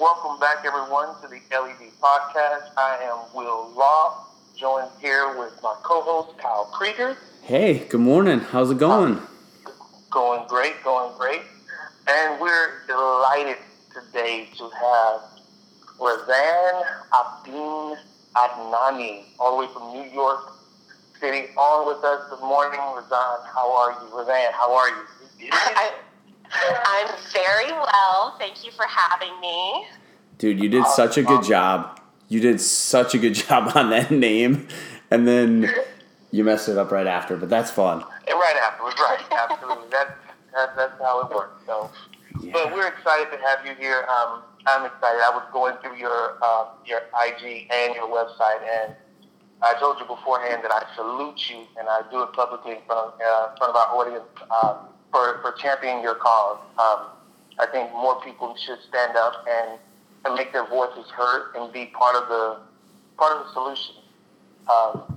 Welcome back, everyone, to the LED Podcast. I am Will Law, joined here with my co-host, Kyle Krieger. Hey, good morning. How's it going? Going great. And we're delighted today to have Razan Abdin-Adnani, all the way from New York City, on with us this morning. Razan, how are you? I'm very well. Thank you for having me. Dude, you did such a good job. You did such a good job on that name. And then you messed it up right after, but that's fun. Right, absolutely. That's how it works. So, yeah. But we're excited to have you here. I'm excited. I was going through your IG and your website, and I told you beforehand that I salute you, and I do it publicly in front of our audience, for championing your cause. I think more people should stand up and make their voices heard and be part of the solution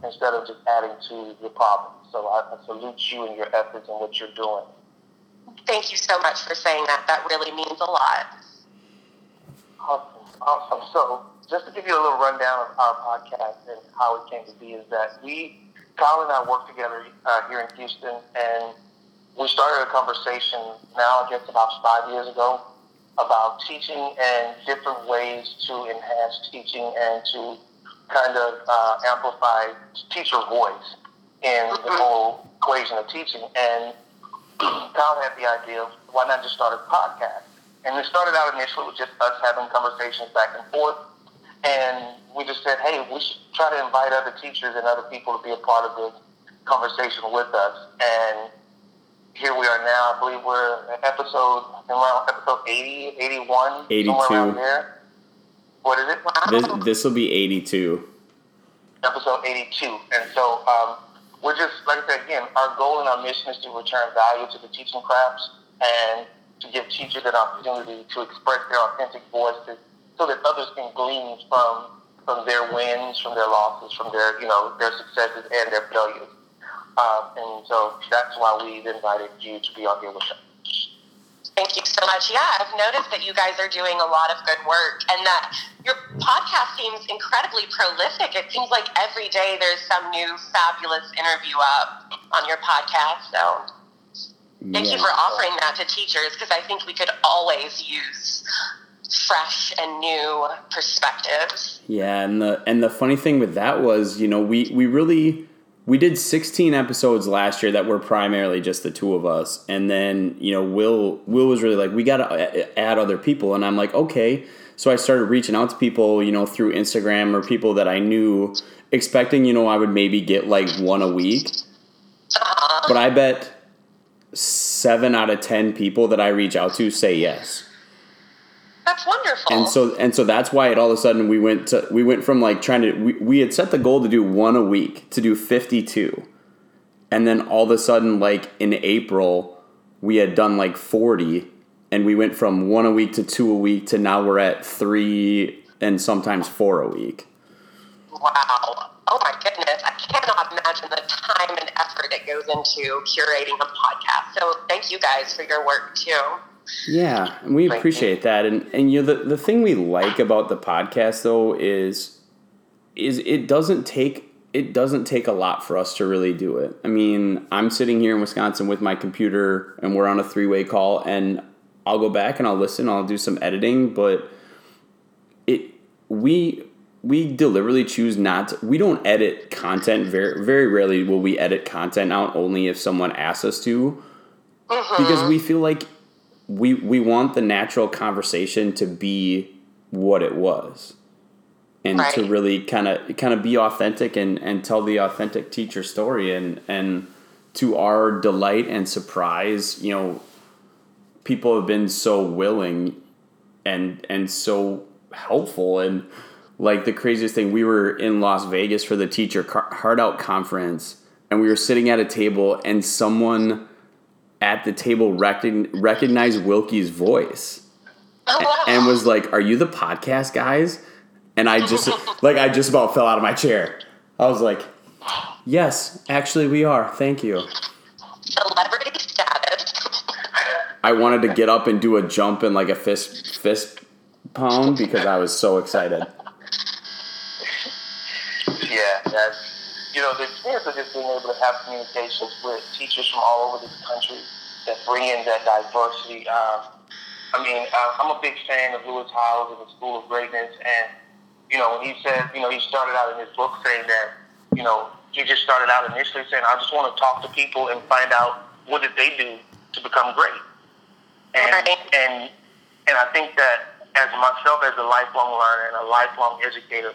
instead of just adding to the problem. So I salute you and your efforts and what you're doing. Thank you so much for saying that. That really means a lot. Awesome. So just to give you a little rundown of our podcast and how it came to be is that Kyle and I work together here in Houston, and we started a conversation now, I guess about 5 years ago, about teaching and different ways to enhance teaching and to kind of amplify teacher voice in the whole equation of teaching. And Kyle had the idea, why not just start a podcast? And it started out initially with just us having conversations back and forth. And we just said, hey, we should try to invite other teachers and other people to be a part of this conversation with us. And here we are now. I believe we're at episode 80, 81, 82. Somewhere around there. What is it? This will be 82. Episode 82. And so we're just, like I said, again, our goal and our mission is to return value to the teaching crafts and to give teachers an opportunity to express their authentic voices so that others can glean from their wins, from their losses, from their, their successes and their failures. And so that's why we've invited you to be on here with us. Thank you so much. Yeah, I've noticed that you guys are doing a lot of good work and that your podcast seems incredibly prolific. It seems like every day there's some new fabulous interview up on your podcast. So thank you for offering that to teachers, because I think we could always use fresh and new perspectives. Yeah, and the funny thing with that was, we did 16 episodes last year that were primarily just the two of us. And then, Will was really like, we got to add other people. And I'm like, okay. So I started reaching out to people, through Instagram, or people that I knew, expecting, I would maybe get like one a week. But I bet 7 out of 10 people that I reach out to say yes. That's wonderful. And so that's why it all of a sudden we went from like trying to, we had set the goal to do one a week to do 52. And then all of a sudden, like in April, we had done like 40, and we went from one a week to two a week to now we're at 3 and sometimes 4 a week. Wow. Oh my goodness. I cannot imagine the time and effort that goes into curating a podcast. So thank you guys for your work too. Yeah, and we appreciate that. And the thing we like about the podcast though is it doesn't take a lot for us to really do it. I mean, I'm sitting here in Wisconsin with my computer and we're on a 3-way call, and I'll go back and I'll listen, I'll do some editing, but we deliberately choose we don't edit content. Very, very rarely will we edit content out, only if someone asks us to. Because we feel like we want the natural conversation to be what it was, and right, to really kind of be authentic and tell the authentic teacher story. And to our delight and surprise, people have been so willing and so helpful. And like the craziest thing, we were in Las Vegas for the Teacher Heart Out Conference, and we were sitting at a table, and someone at the table recognized Wilkie's voice. Oh, wow. And was like, "Are you the podcast guys?" And I just I just about fell out of my chair. I was like, "Yes, actually we are. Thank you." Celebrity status. I wanted to get up and do a jump and like a fist poem because I was so excited. Yeah, that's, you know, the experience of just being able to have communications with teachers from all over this country that bring in that diversity. I'm a big fan of Lewis Howes and the School of Greatness, and, you know, when he said, you know, he started out in his book saying that, you know, he just started out initially saying, I just want to talk to people and find out what did they do to become great. And I think that as myself, as a lifelong learner and a lifelong educator,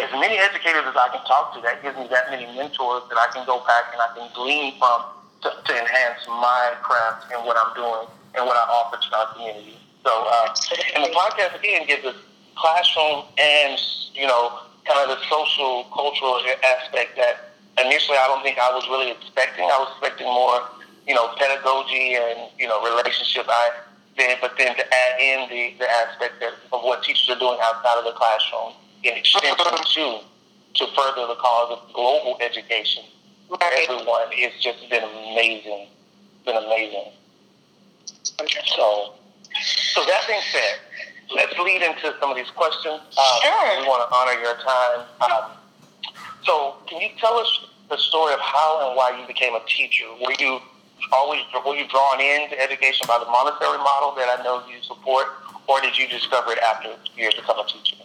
as many educators as I can talk to, that gives me that many mentors that I can go back and I can glean from to enhance my craft and what I'm doing and what I offer to our community. So, and the podcast again gives us classroom and, you know, kind of the social, cultural aspect that initially I don't think I was really expecting. I was expecting more, you know, pedagogy and, you know, relationship. But then to add in the aspect of what teachers are doing outside of the classroom in extension to further the cause of global education. Right. Everyone, it's just been amazing. It's been amazing. So that being said, let's lead into some of these questions. Sure. We want to honor your time. So can you tell us the story of how and why you became a teacher? Were you drawn into education by the Montessori model that I know you support, or did you discover it after years to become a teacher?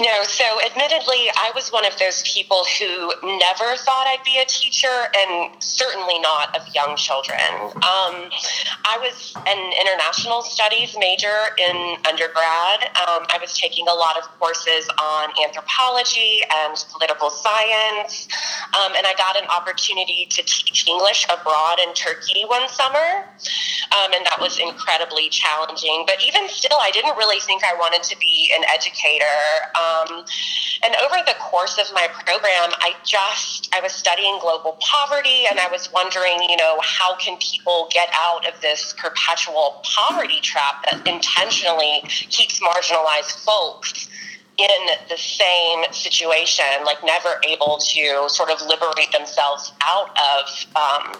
No, so admittedly, I was one of those people who never thought I'd be a teacher, and certainly not of young children. I was an international studies major in undergrad. I was taking a lot of courses on anthropology and political science, and I got an opportunity to teach English abroad in Turkey one summer, and that was incredibly challenging. But even still, I didn't really think I wanted to be an educator. And over the course of my program, I was studying global poverty, and I was wondering, you know, how can people get out of this perpetual poverty trap that intentionally keeps marginalized folks in the same situation, like never able to sort of liberate themselves out of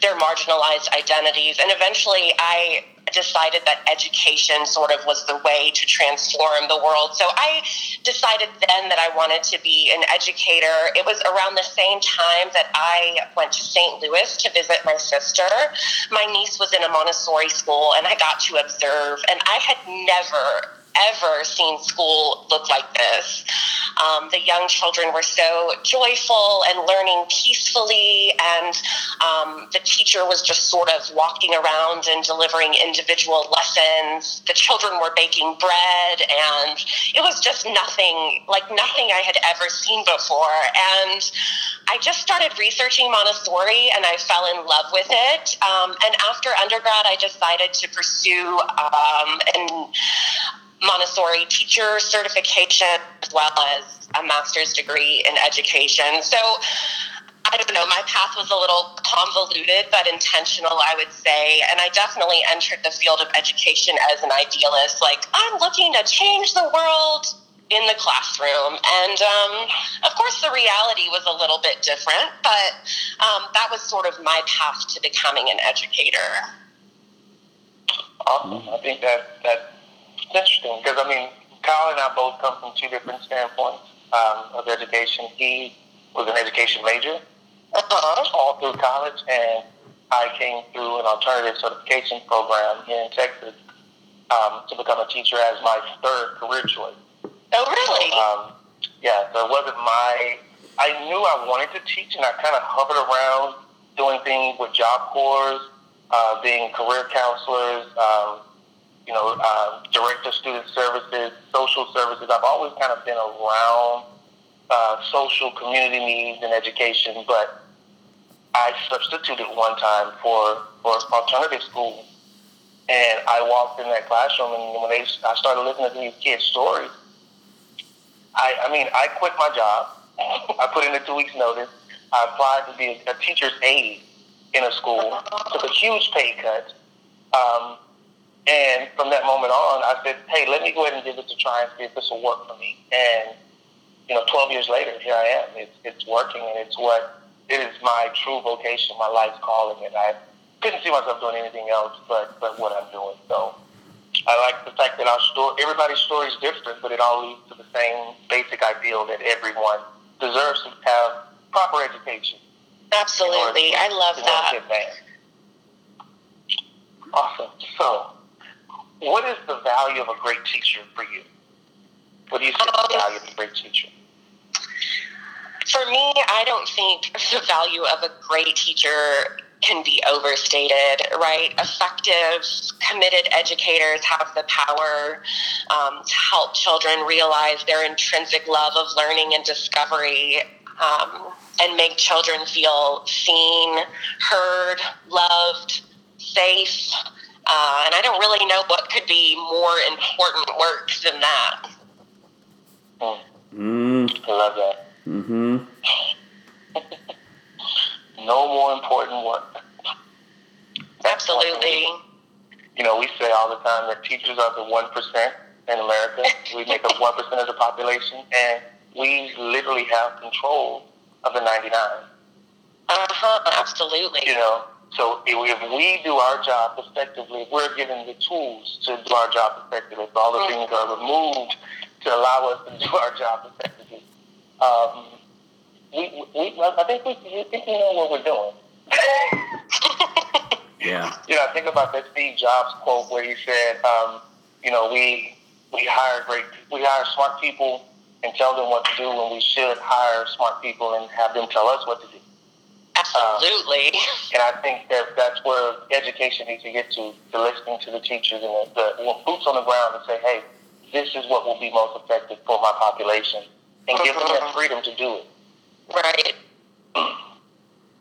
their marginalized identities. And eventually I decided that education sort of was the way to transform the world. So I decided then that I wanted to be an educator. It was around the same time that I went to St. Louis to visit my sister. My niece was in a Montessori school, and I got to observe, and I had never ever seen school look like this. The young children were so joyful and learning peacefully, and the teacher was just sort of walking around and delivering individual lessons. The children were baking bread, and it was just nothing I had ever seen before. And I just started researching Montessori, and I fell in love with it. And after undergrad, I decided to pursue an Montessori teacher certification, as well as a master's degree in education. So I don't know, my path was a little convoluted, but intentional, I would say. And I definitely entered the field of education as an idealist, like, I'm looking to change the world in the classroom. And of course, the reality was a little bit different, but that was sort of my path to becoming an educator. Awesome. I think that interesting, because I mean, Kyle and I both come from two different standpoints of education. He was an education major all through college, and I came through an alternative certification program here in Texas to become a teacher as my third career choice. Oh, really? So it wasn't I knew I wanted to teach, and I kind of hovered around doing things with job corps, being career counselors, director of student services, social services. I've always kind of been around social community needs and education, but I substituted one time for alternative school. And I walked in that classroom, and when I started listening to these kids' stories, I quit my job. I put in a 2 weeks notice. I applied to be a teacher's aide in a school, took a huge pay cut, and from that moment on, I said, hey, let me go ahead and give this a try and see if this will work for me. And, you know, 12 years later, here I am. It's working, and it is my true vocation, my life's calling, and I couldn't see myself doing anything else but what I'm doing. So I like the fact that our everybody's story is different, but it all leads to the same basic ideal that everyone deserves to have proper education. Absolutely. I love that. Awesome. So, what is the value of a great teacher for you? What do you think the value of a great teacher? For me, I don't think the value of a great teacher can be overstated, right? Effective, committed educators have the power to help children realize their intrinsic love of learning and discovery, and make children feel seen, heard, loved, safe. And I don't really know what could be more important work than that. I love that. Mm-hmm. No more important work. Absolutely. You know, we say all the time that teachers are the 1% in America. We make up 1% of the population, and we literally have control of the 99. Absolutely. You know, so if we do our job effectively, we're given the tools to do our job effectively. So all the things are removed to allow us to do our job effectively. I think we know what we're doing. Yeah. You know, I think about that Steve Jobs quote where he said, you know, we hire smart people and tell them what to do when we should hire smart people and have them tell us what to do. Absolutely. And I think that's where education needs to get to listening to the teachers and the boots on the ground and say, hey, this is what will be most effective for my population, and give them that freedom to do it. Right.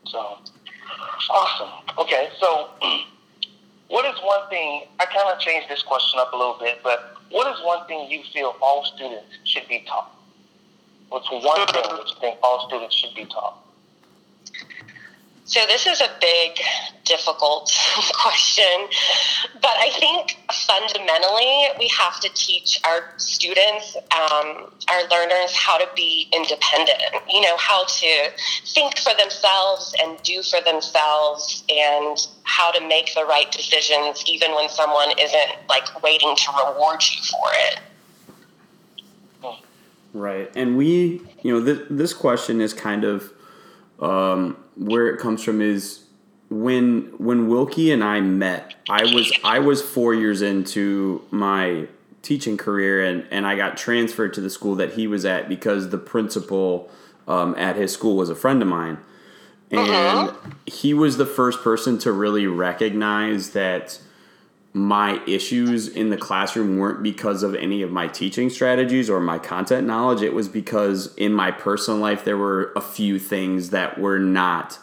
So, awesome. Okay, so what is one thing, I kind of changed this question up a little bit, but what is one thing you feel all students should be taught? What's one thing that you think all students should be taught? So this is a big, difficult question, but I think fundamentally we have to teach our students, our learners, how to be independent, you know, how to think for themselves and do for themselves, and how to make the right decisions even when someone isn't, like, waiting to reward you for it. Right. And we, you know, this question is kind of... where it comes from is when Wilkie and I met, I was 4 years into my teaching career, and I got transferred to the school that he was at because the principal at his school was a friend of mine. And he was the first person to really recognize that my issues in the classroom weren't because of any of my teaching strategies or my content knowledge. It was because in my personal life, there were a few things that were not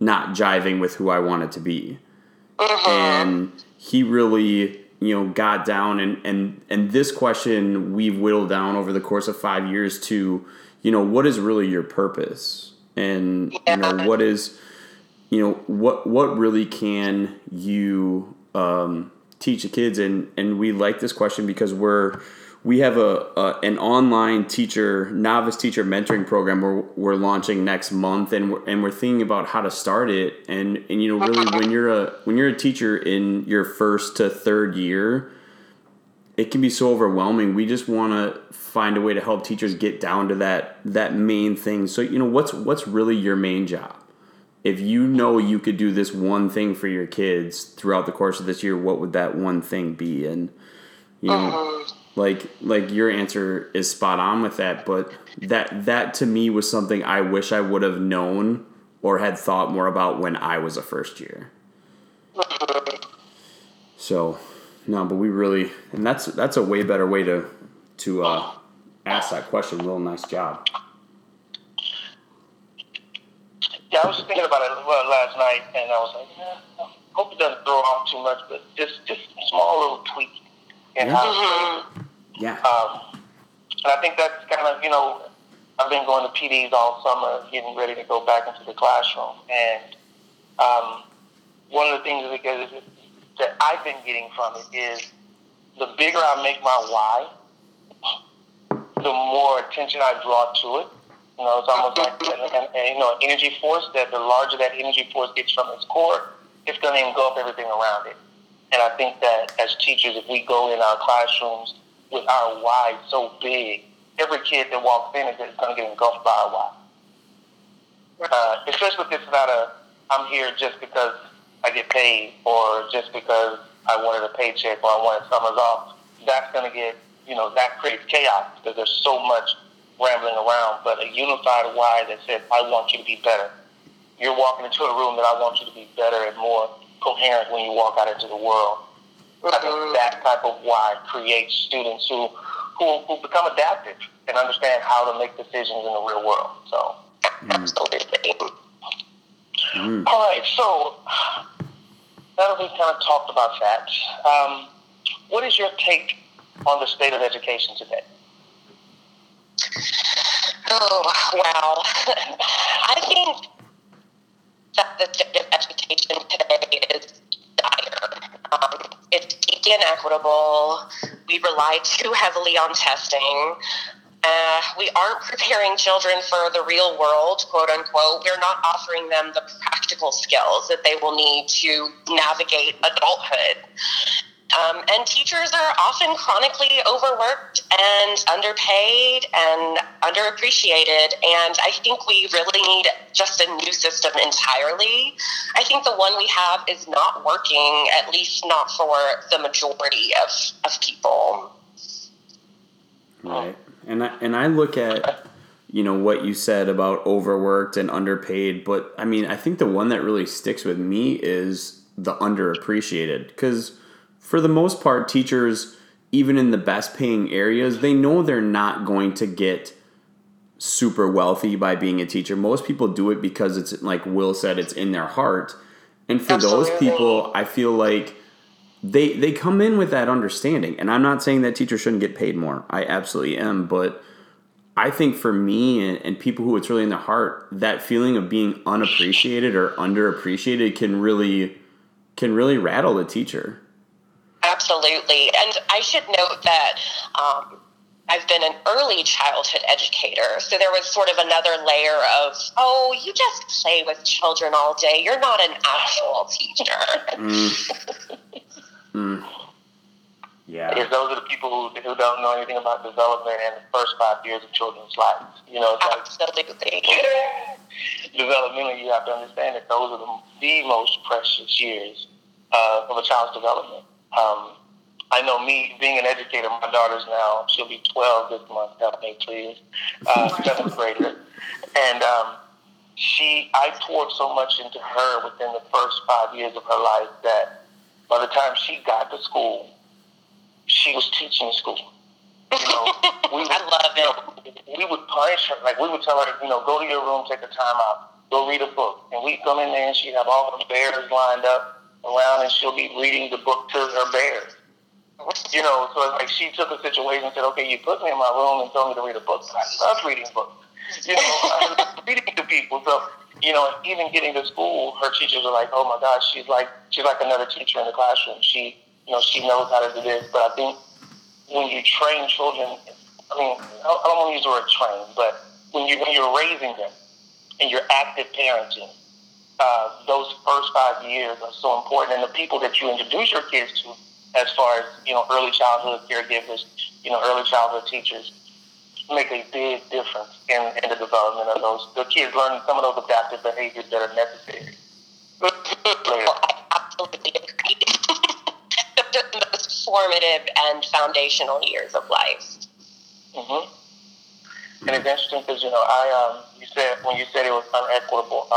jiving with who I wanted to be. And he really, you know, got down and this question we've whittled down over the course of 5 years to, you know, what is really your purpose? And, you know, what is, you know, what really can you, teach the kids, and we like this question because we have an online novice teacher mentoring program we're launching next month, and we're thinking about how to start it, and you know, really when you're a teacher in your first to third year, it can be so overwhelming. We just want to find a way to help teachers get down to that main thing. So, you know, what's really your main job? If you know you could do this one thing for your kids throughout the course of this year, what would that one thing be? And, you know, like your answer is spot on with that. But that to me was something I wish I would have known or had thought more about when I was a first year. So, no, but we really, and that's a way better way to ask that question. Will, nice job. Yeah, I was thinking about it last night, and I was like, I hope it doesn't throw off too much, but just small little tweak. And I think that's kind of, you know, I've been going to PDs all summer, getting ready to go back into the classroom, and one of the things that I've been getting from it is the bigger I make my why, the more attention I draw to it. You know, it's almost like an energy force, that the larger that energy force gets from its core, it's going to engulf everything around it. And I think that as teachers, if we go in our classrooms with our why so big, every kid that walks in is going to get engulfed by our why. Especially if it's not I'm here just because I get paid, or just because I wanted a paycheck, or I wanted summers off. That's going to get, that creates chaos because there's so much rambling around. But a unified why that says, I want you to be better. You're walking into a room that I want you to be better and more coherent when you walk out into the world. I think that type of why creates students who become adaptive and understand how to make decisions in the real world. So that's the big thing. All right, so now that we've kind of talked about that, what is your take on the state of education today? Oh, wow. I think that the state of education today is dire. It's deeply inequitable. We rely too heavily on testing. We aren't preparing children for the real world, quote unquote. We're not offering them the practical skills that they will need to navigate adulthood. And teachers are often chronically overworked and underpaid and underappreciated. And I think we really need just a new system entirely. I think the one we have is not working, at least not for the majority of people. Right. And I look at, what you said about overworked and underpaid, but I mean, I think the one that really sticks with me is the underappreciated, because for the most part, teachers, even in the best paying areas, they know they're not going to get super wealthy by being a teacher. Most people do it because it's, like Will said, it's in their heart. And for those people, I feel like they come in with that understanding. And I'm not saying that teachers shouldn't get paid more. I absolutely am. But I think for me and people who it's really in their heart, that feeling of being unappreciated or underappreciated can really rattle the teacher. Absolutely. And I should note that I've been an early childhood educator. So there was sort of another layer of, you just play with children all day. You're not an actual teacher. Yeah. Because those are the people who don't know anything about development in the first 5 years of children's lives. Absolutely. Developmentally, you have to understand that those are the most precious years of a child's development. I know me, being an educator, my daughter's now, she'll be 12 this month, help me please, 7th grader. And I poured so much into her within the first 5 years of her life that by the time she got to school, she was teaching school. We would punish her. Like, we would tell her, go to your room, take a time out, go read a book. And we'd come in there and she'd have all the bears lined up around, and she'll be reading the book to her bears. So it's like she took a situation and said, okay, you put me in my room and told me to read a book. I love reading books. I love reading to people. So, even getting to school, her teachers are like, oh my gosh, she's like another teacher in the classroom. She, she knows how to do this. But I think when you train children, I don't want to use the word train, but when you're raising them and you're active parenting, those first 5 years are so important, and the people that you introduce your kids to, as far as early childhood caregivers, early childhood teachers, make a big difference in the development of those. The kids learning some of those adaptive behaviors that are necessary. I absolutely agree. The most formative and foundational years of life. Mm-hmm. And it's interesting because you said when you said it was unequitable.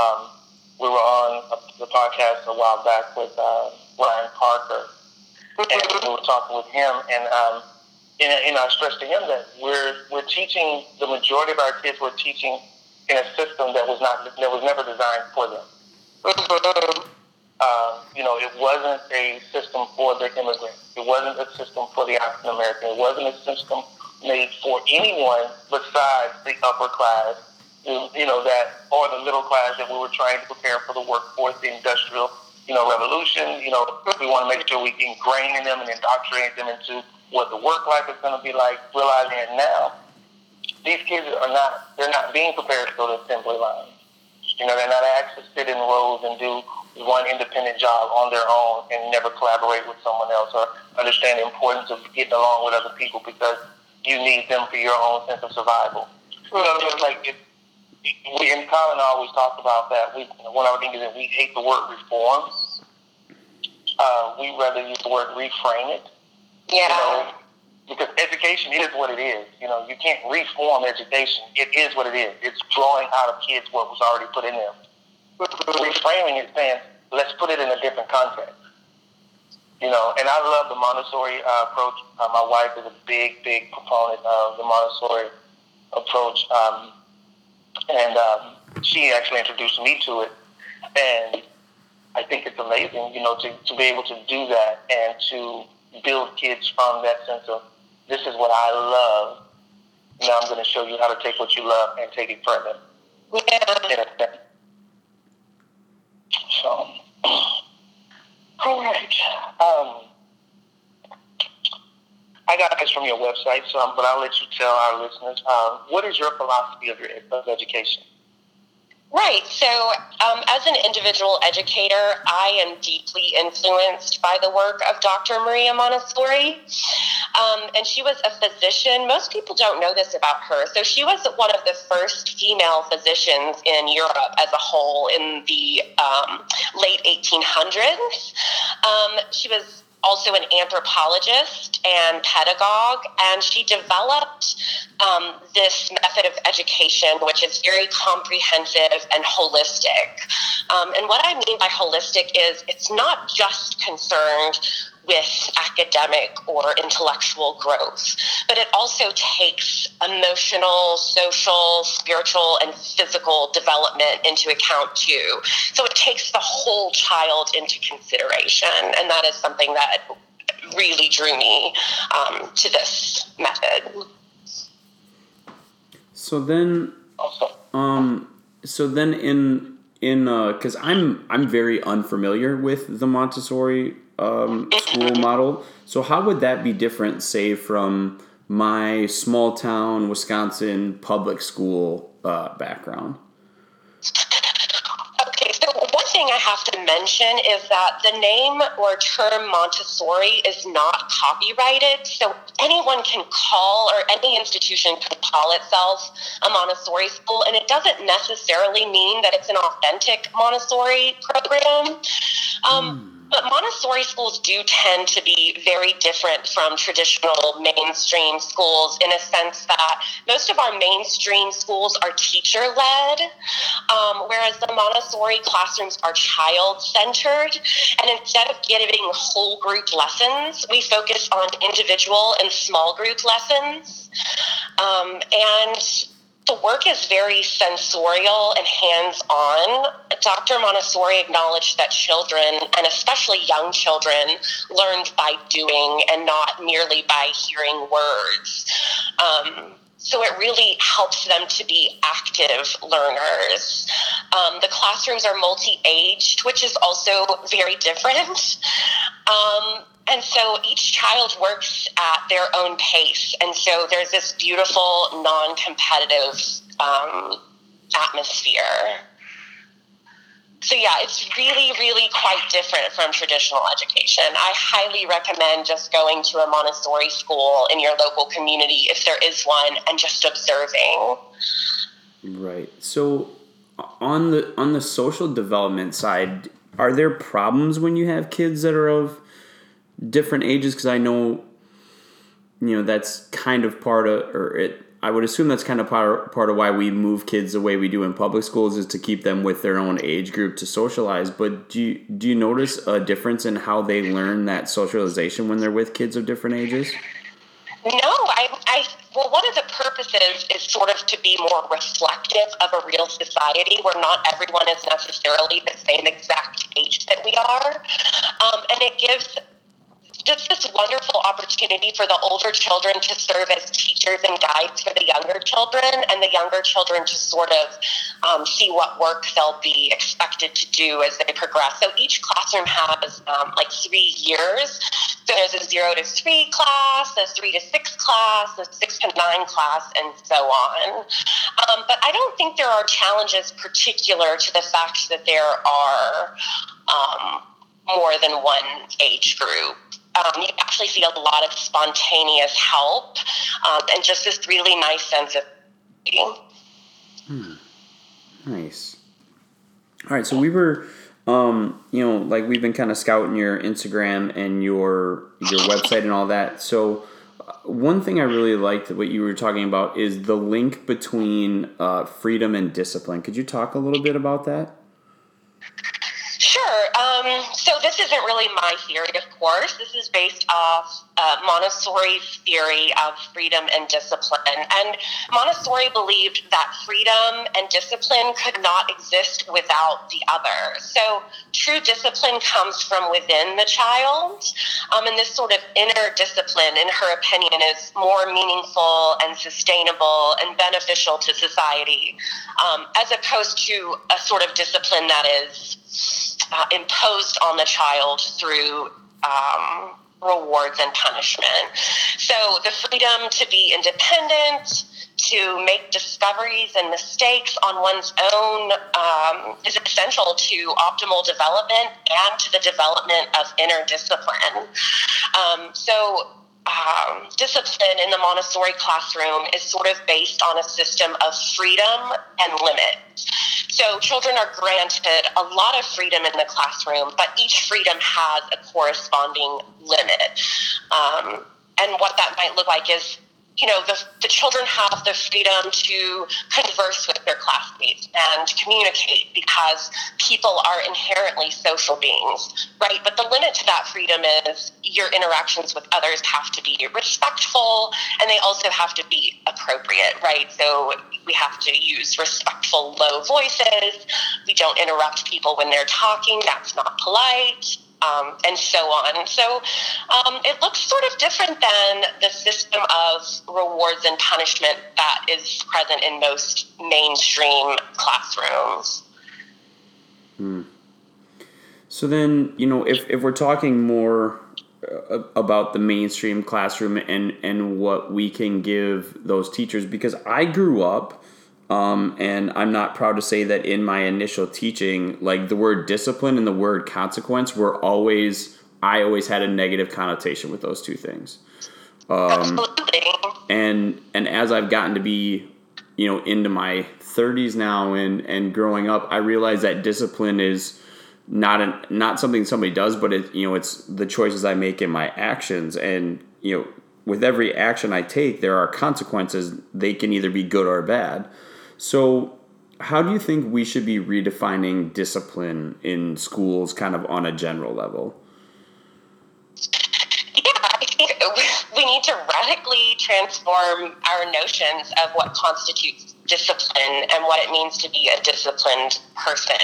We were on the podcast a while back with Ryan Parker, and we were talking with him, and I stressed to him that we're teaching the majority of our kids. We're teaching in a system that was never designed for them. It wasn't a system for the immigrant. It wasn't a system for the African American. It wasn't a system made for anyone besides the upper class. That, or the middle class that we were trying to prepare for the workforce, the industrial, revolution. We want to make sure we ingrain in them and indoctrinate them into what the work life is going to be like. Realizing it now, they're not being prepared to go to assembly lines. You know, they're not asked to sit in rows and do one independent job on their own and never collaborate with someone else or understand the importance of getting along with other people because you need them for your own sense of survival. You know, it's like we in Colin always talk about that. One of our things is that we hate the word reform. We rather use the word reframe it. Yeah. You know, because education is what it is. You know, you can't reform education. It is what it is. It's drawing out of kids what was already put in them. Reframing it saying, let's put it in a different context. You know, and I love the Montessori approach. My wife is a big, big proponent of the Montessori approach. She actually introduced me to it. And I think it's amazing, you know, to be able to do that and to build kids from that sense of, this is what I love. Now I'm going to show you how to take what you love and take it further. Yeah. So, all right. I got this from your website, but I'll let you tell our listeners, what is your philosophy of education? Right. So as an individual educator, I am deeply influenced by the work of Dr. Maria Montessori. And she was a physician. Most people don't know this about her. So she was one of the first female physicians in Europe as a whole in the late 1800s. She was also an anthropologist and pedagogue, and she developed this method of education, which is very comprehensive and holistic. And what I mean by holistic is it's not just concerned with academic or intellectual growth, but it also takes emotional, social, spiritual, and physical development into account too. So it takes the whole child into consideration, and that is something that really drew me to this method. So then because I'm very unfamiliar with the Montessori school model. So how would that be different, say, from my small town Wisconsin public school background? Okay, so one thing I have to mention is that the name or term Montessori is not copyrighted, so anyone can call, or any institution can call itself a Montessori school, and it doesn't necessarily mean that it's an authentic Montessori program. But Montessori schools do tend to be very different from traditional mainstream schools in a sense that most of our mainstream schools are teacher-led, whereas the Montessori classrooms are child-centered. And instead of giving whole group lessons, we focus on individual and small group lessons. And the work is very sensorial and hands-on. Dr. Montessori acknowledged that children, and especially young children, learned by doing and not merely by hearing words. So it really helps them to be active learners. The classrooms are multi-aged, which is also very different. And so each child works at their own pace. And so there's this beautiful, non-competitive atmosphere. So yeah, it's really, really quite different from traditional education. I highly recommend just going to a Montessori school in your local community, if there is one, and just observing. Right. So on the social development side, are there problems when you have kids that are of different ages? Because I know, you know, that's kind of part of, or it, I would assume that's kind of part of why we move kids the way we do in public schools, is to keep them with their own age group to socialize. But do you notice a difference in how they learn that socialization when they're with kids of different ages? No, well, one of the purposes is sort of to be more reflective of a real society where not everyone is necessarily the same exact age that we are. And it gives just this wonderful opportunity for the older children to serve as teachers and guides for the younger children, and the younger children to sort of see what work they'll be expected to do as they progress. So each classroom has 3 years So there's a 0 to 3 class, a 3 to 6 class, a 6 to 9 class, and so on. But I don't think there are challenges particular to the fact that there are more than one age group. You actually see a lot of spontaneous help and just this really nice sense of reading. Nice. All right, so we were, like we've been kind of scouting your Instagram and your website and all that. So one thing I really liked what you were talking about is the link between freedom and discipline. Could you talk a little bit about that? Sure. So this isn't really my theory, of course. This is based off Montessori's theory of freedom and discipline. And Montessori believed that freedom and discipline could not exist without the other. So true discipline comes from within the child. And this sort of inner discipline, in her opinion, is more meaningful and sustainable and beneficial to society, as opposed to a sort of discipline that is imposed on the child through rewards and punishment. So the freedom to be independent, to make discoveries and mistakes on one's own is essential to optimal development and to the development of inner discipline. Discipline in the Montessori classroom is sort of based on a system of freedom and limit. So children are granted a lot of freedom in the classroom, but each freedom has a corresponding limit. And what that might look like is, the children have the freedom to converse with their classmates and communicate because people are inherently social beings, right? But the limit to that freedom is your interactions with others have to be respectful and they also have to be appropriate, right? So we have to use respectful low voices. We don't interrupt people when they're talking. That's not polite. And so on. So it looks sort of different than the system of rewards and punishment that is present in most mainstream classrooms. So then, if we're talking more about the mainstream classroom and what we can give those teachers, because I grew up, and I'm not proud to say that in my initial teaching, like the word discipline and the word consequence I always had a negative connotation with those two things. Absolutely. And as I've gotten to be, into my 30s now and growing up, I realized that discipline is not something somebody does, but it's the choices I make in my actions. And, with every action I take, there are consequences. They can either be good or bad. So how do you think we should be redefining discipline in schools kind of on a general level? Yeah, I think we need to radically transform our notions of what constitutes discipline and what it means to be a disciplined person.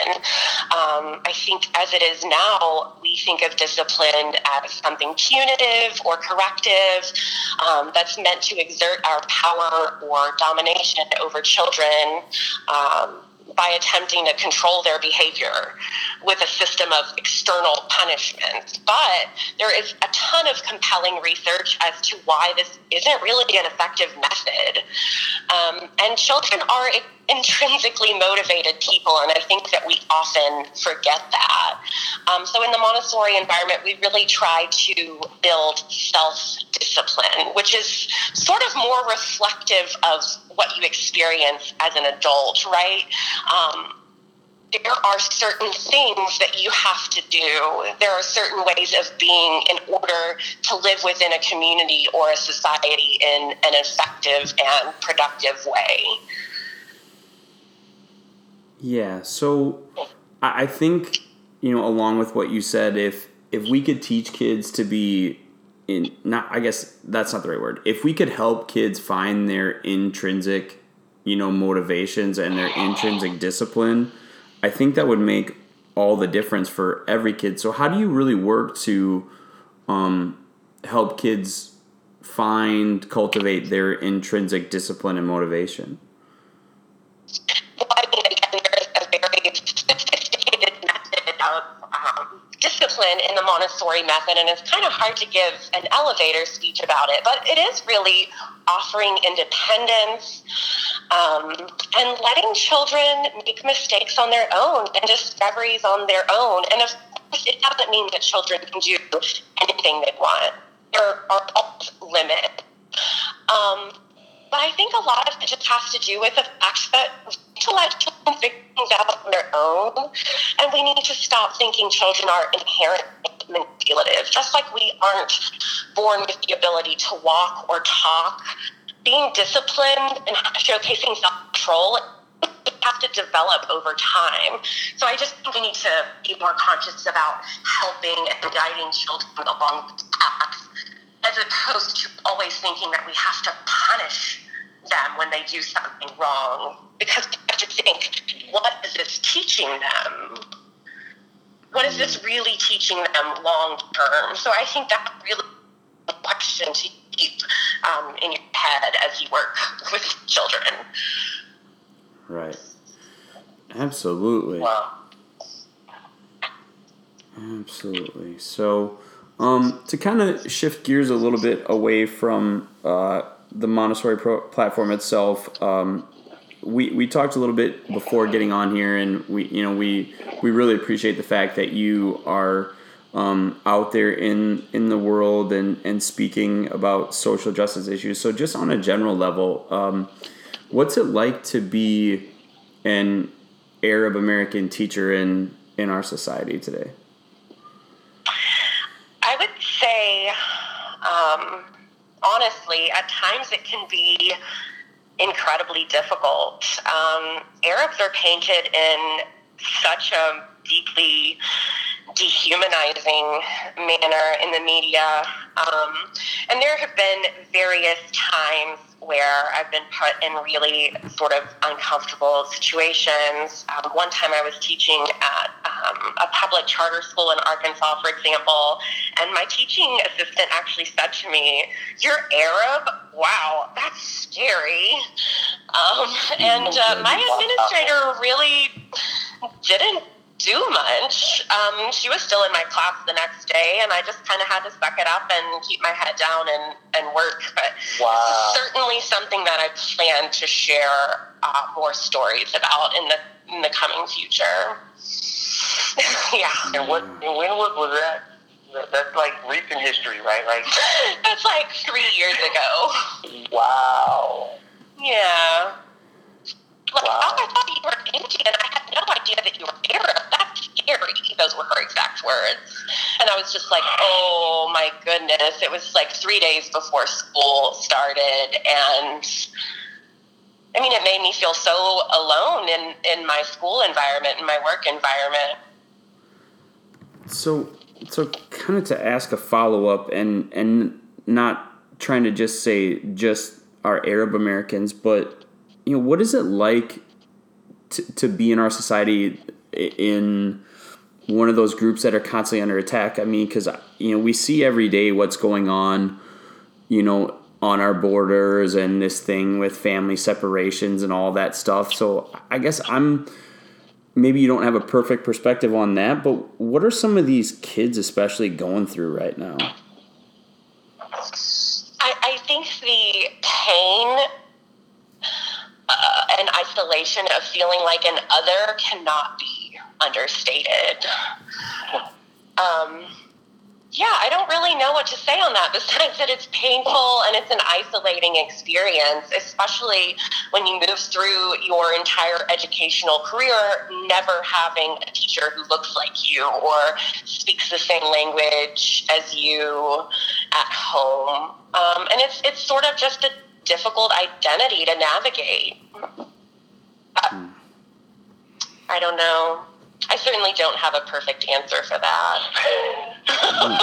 I think as it is now, we think of discipline as something punitive or corrective that's meant to exert our power or domination over children by attempting to control their behavior with a system of external punishment. But there is a ton of compelling research as to why this isn't really an effective method. And children are intrinsically motivated people, and I think that we often forget that. So in the Montessori environment, we really try to build self-discipline, which is sort of more reflective of what you experience as an adult, right? There are certain things that you have to do. There are certain ways of being in order to live within a community or a society in an effective and productive way. Yeah, so I think, along with what you said, if we could teach kids to be I guess that's not the right word. If we could help kids find their intrinsic, motivations and their intrinsic discipline, I think that would make all the difference for every kid. So how do you really work to help kids cultivate their intrinsic discipline and motivation? Well, I mean, again, there's a very sophisticated method of discipline discipline in the Montessori method, and it's kind of hard to give an elevator speech about it, but it is really offering independence and letting children make mistakes on their own and discoveries on their own. And of course, it doesn't mean that children can do anything they want. There are limits. But I think a lot of it just has to do with the fact that to let children figure things out on their own, and we need to stop thinking children are inherently manipulative. Just like we aren't born with the ability to walk or talk, being disciplined and showcasing self-control have to develop over time. So I just think we need to be more conscious about helping and guiding children along the path, as opposed to always thinking that we have to punish them when they do something wrong, because we have to think, what is this teaching them? What is this really teaching them long term? So I think that's really a question to keep in your head as you work with children. Right. Absolutely. Wow. Absolutely. So to kind of shift gears a little bit away from the Montessori platform itself, we talked a little bit before getting on here, and we really appreciate the fact that you are out there in the world and speaking about social justice issues. So just on a general level, what's it like to be an Arab American teacher in our society today? I would say, honestly, at times it can be incredibly difficult. Arabs are painted in such a deeply dehumanizing manner in the media. And there have been various times where I've been put in really sort of uncomfortable situations. One time I was teaching at a public charter school in Arkansas, for example, and my teaching assistant actually said to me, "You're Arab? Wow, that's scary." My administrator really didn't do much. She was still in my class the next day, and I just kind of had to suck it up and keep my head down and work. But wow, certainly something that I plan to share more stories about in the coming future. Yeah. And when was that? That's like recent history, right? Like that's like 3 years ago. Wow. Yeah. Like, wow. Oh, I thought you were Indian. I had no idea that you were Arab. That's scary. Those were her exact words. And I was just like, oh, my goodness. It was like 3 days before school started. And, I mean, it made me feel so alone in my school environment, in my work environment. So kind of to ask a follow-up and not trying to just say just our Arab Americans, but you know, what is it like to be in our society in one of those groups that are constantly under attack? I mean, because, you know, we see every day what's going on, you know, on our borders and this thing with family separations and all that stuff. So I guess maybe you don't have a perfect perspective on that, but what are some of these kids especially going through right now? I think the pain and isolation of feeling like an other cannot be understated. I don't really know what to say on that, besides that it's painful and it's an isolating experience, especially when you move through your entire educational career never having a teacher who looks like you or speaks the same language as you at home. And it's sort of just a difficult identity to navigate. I don't know. I certainly don't have a perfect answer for that. I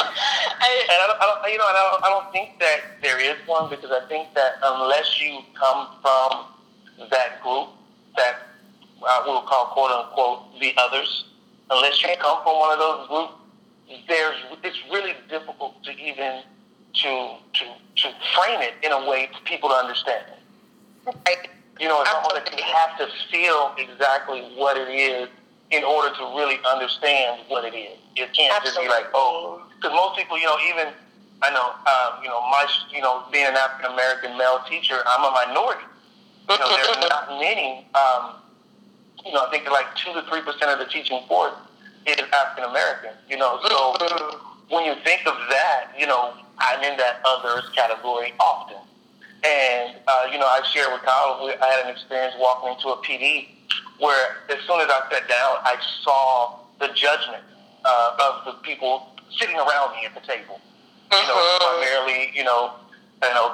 don't think that there is one, because I think that unless you come from that group that we'll call quote unquote the others, unless you come from one of those groups, it's really difficult to even to frame it in a way for people to understand. Right. You know, it's almost like you have to feel exactly what it is in order to really understand what it is. It can't Absolutely. Just be like, oh, because most people, you know, even I know, being an African American male teacher, I'm a minority. You know, there are not many. I think like 2 to 3% of the teaching force is African American. You know, so when you think of that, you know, I'm in that others category often. And I shared with Kyle, I had an experience walking into a PD where, as soon as I sat down, I saw the judgment of the people sitting around me at the table. You know, primarily,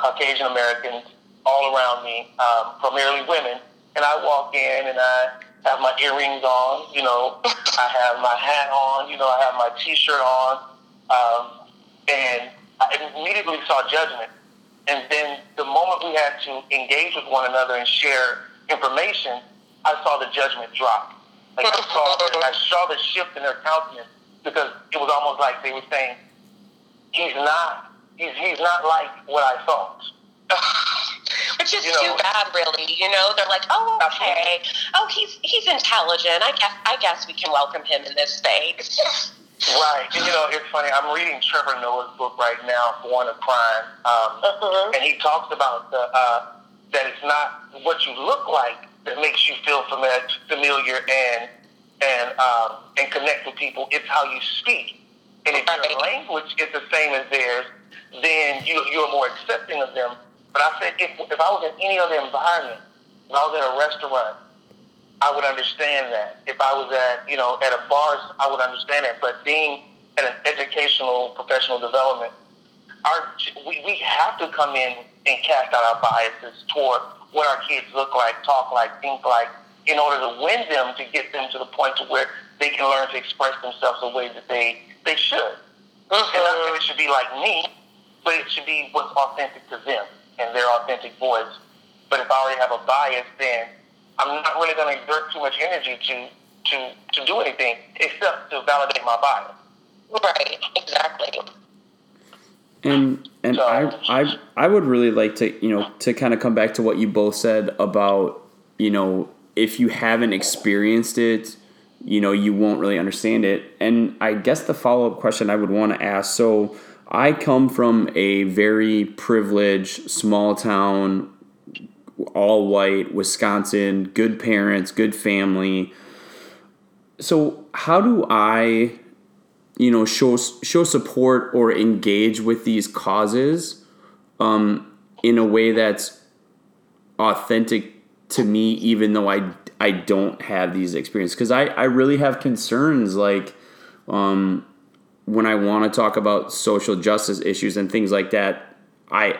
Caucasian Americans all around me, primarily women. And I walk in and I have my earrings on, I have my hat on, I have my T-shirt on, and I immediately saw judgment. And then the moment we had to engage with one another and share information, I saw the judgment drop. Like I saw the shift in their countenance, because it was almost like they were saying, he's not like what I thought. Which is too bad, really. They're like, oh, okay, oh, he's intelligent. I guess we can welcome him in this space. Right. And, it's funny. I'm reading Trevor Noah's book right now, Born a Crime, and he talks about that it's not what you look like that makes you feel familiar and connect with people. It's how you speak. And if your language is the same as theirs, then you're more accepting of them. But I said, if I was in any other environment, if I was at a restaurant, I would understand that. If I was at, at a bar, I would understand it. But being at an educational, professional development, we have to come in and cast out our biases toward what our kids look like, talk like, think like, in order to win them, to get them to the point to where they can learn to express themselves the way that they should. And not that it should be like me, but it should be what's authentic to them and their authentic voice. But if I already have a bias, then I'm not really going to exert too much energy to do anything except to validate my bias. Right, exactly. And so, I would really like to, to kind of come back to what you both said about, if you haven't experienced it, you won't really understand it. And I guess the follow-up question I would want to ask, so I come from a very privileged, small-town, all-white, Wisconsin, good parents, good family. So how do I, show support or engage with these causes in a way that's authentic to me, even though I don't have these experiences? Because I really have concerns, like when I want to talk about social justice issues and things like that, I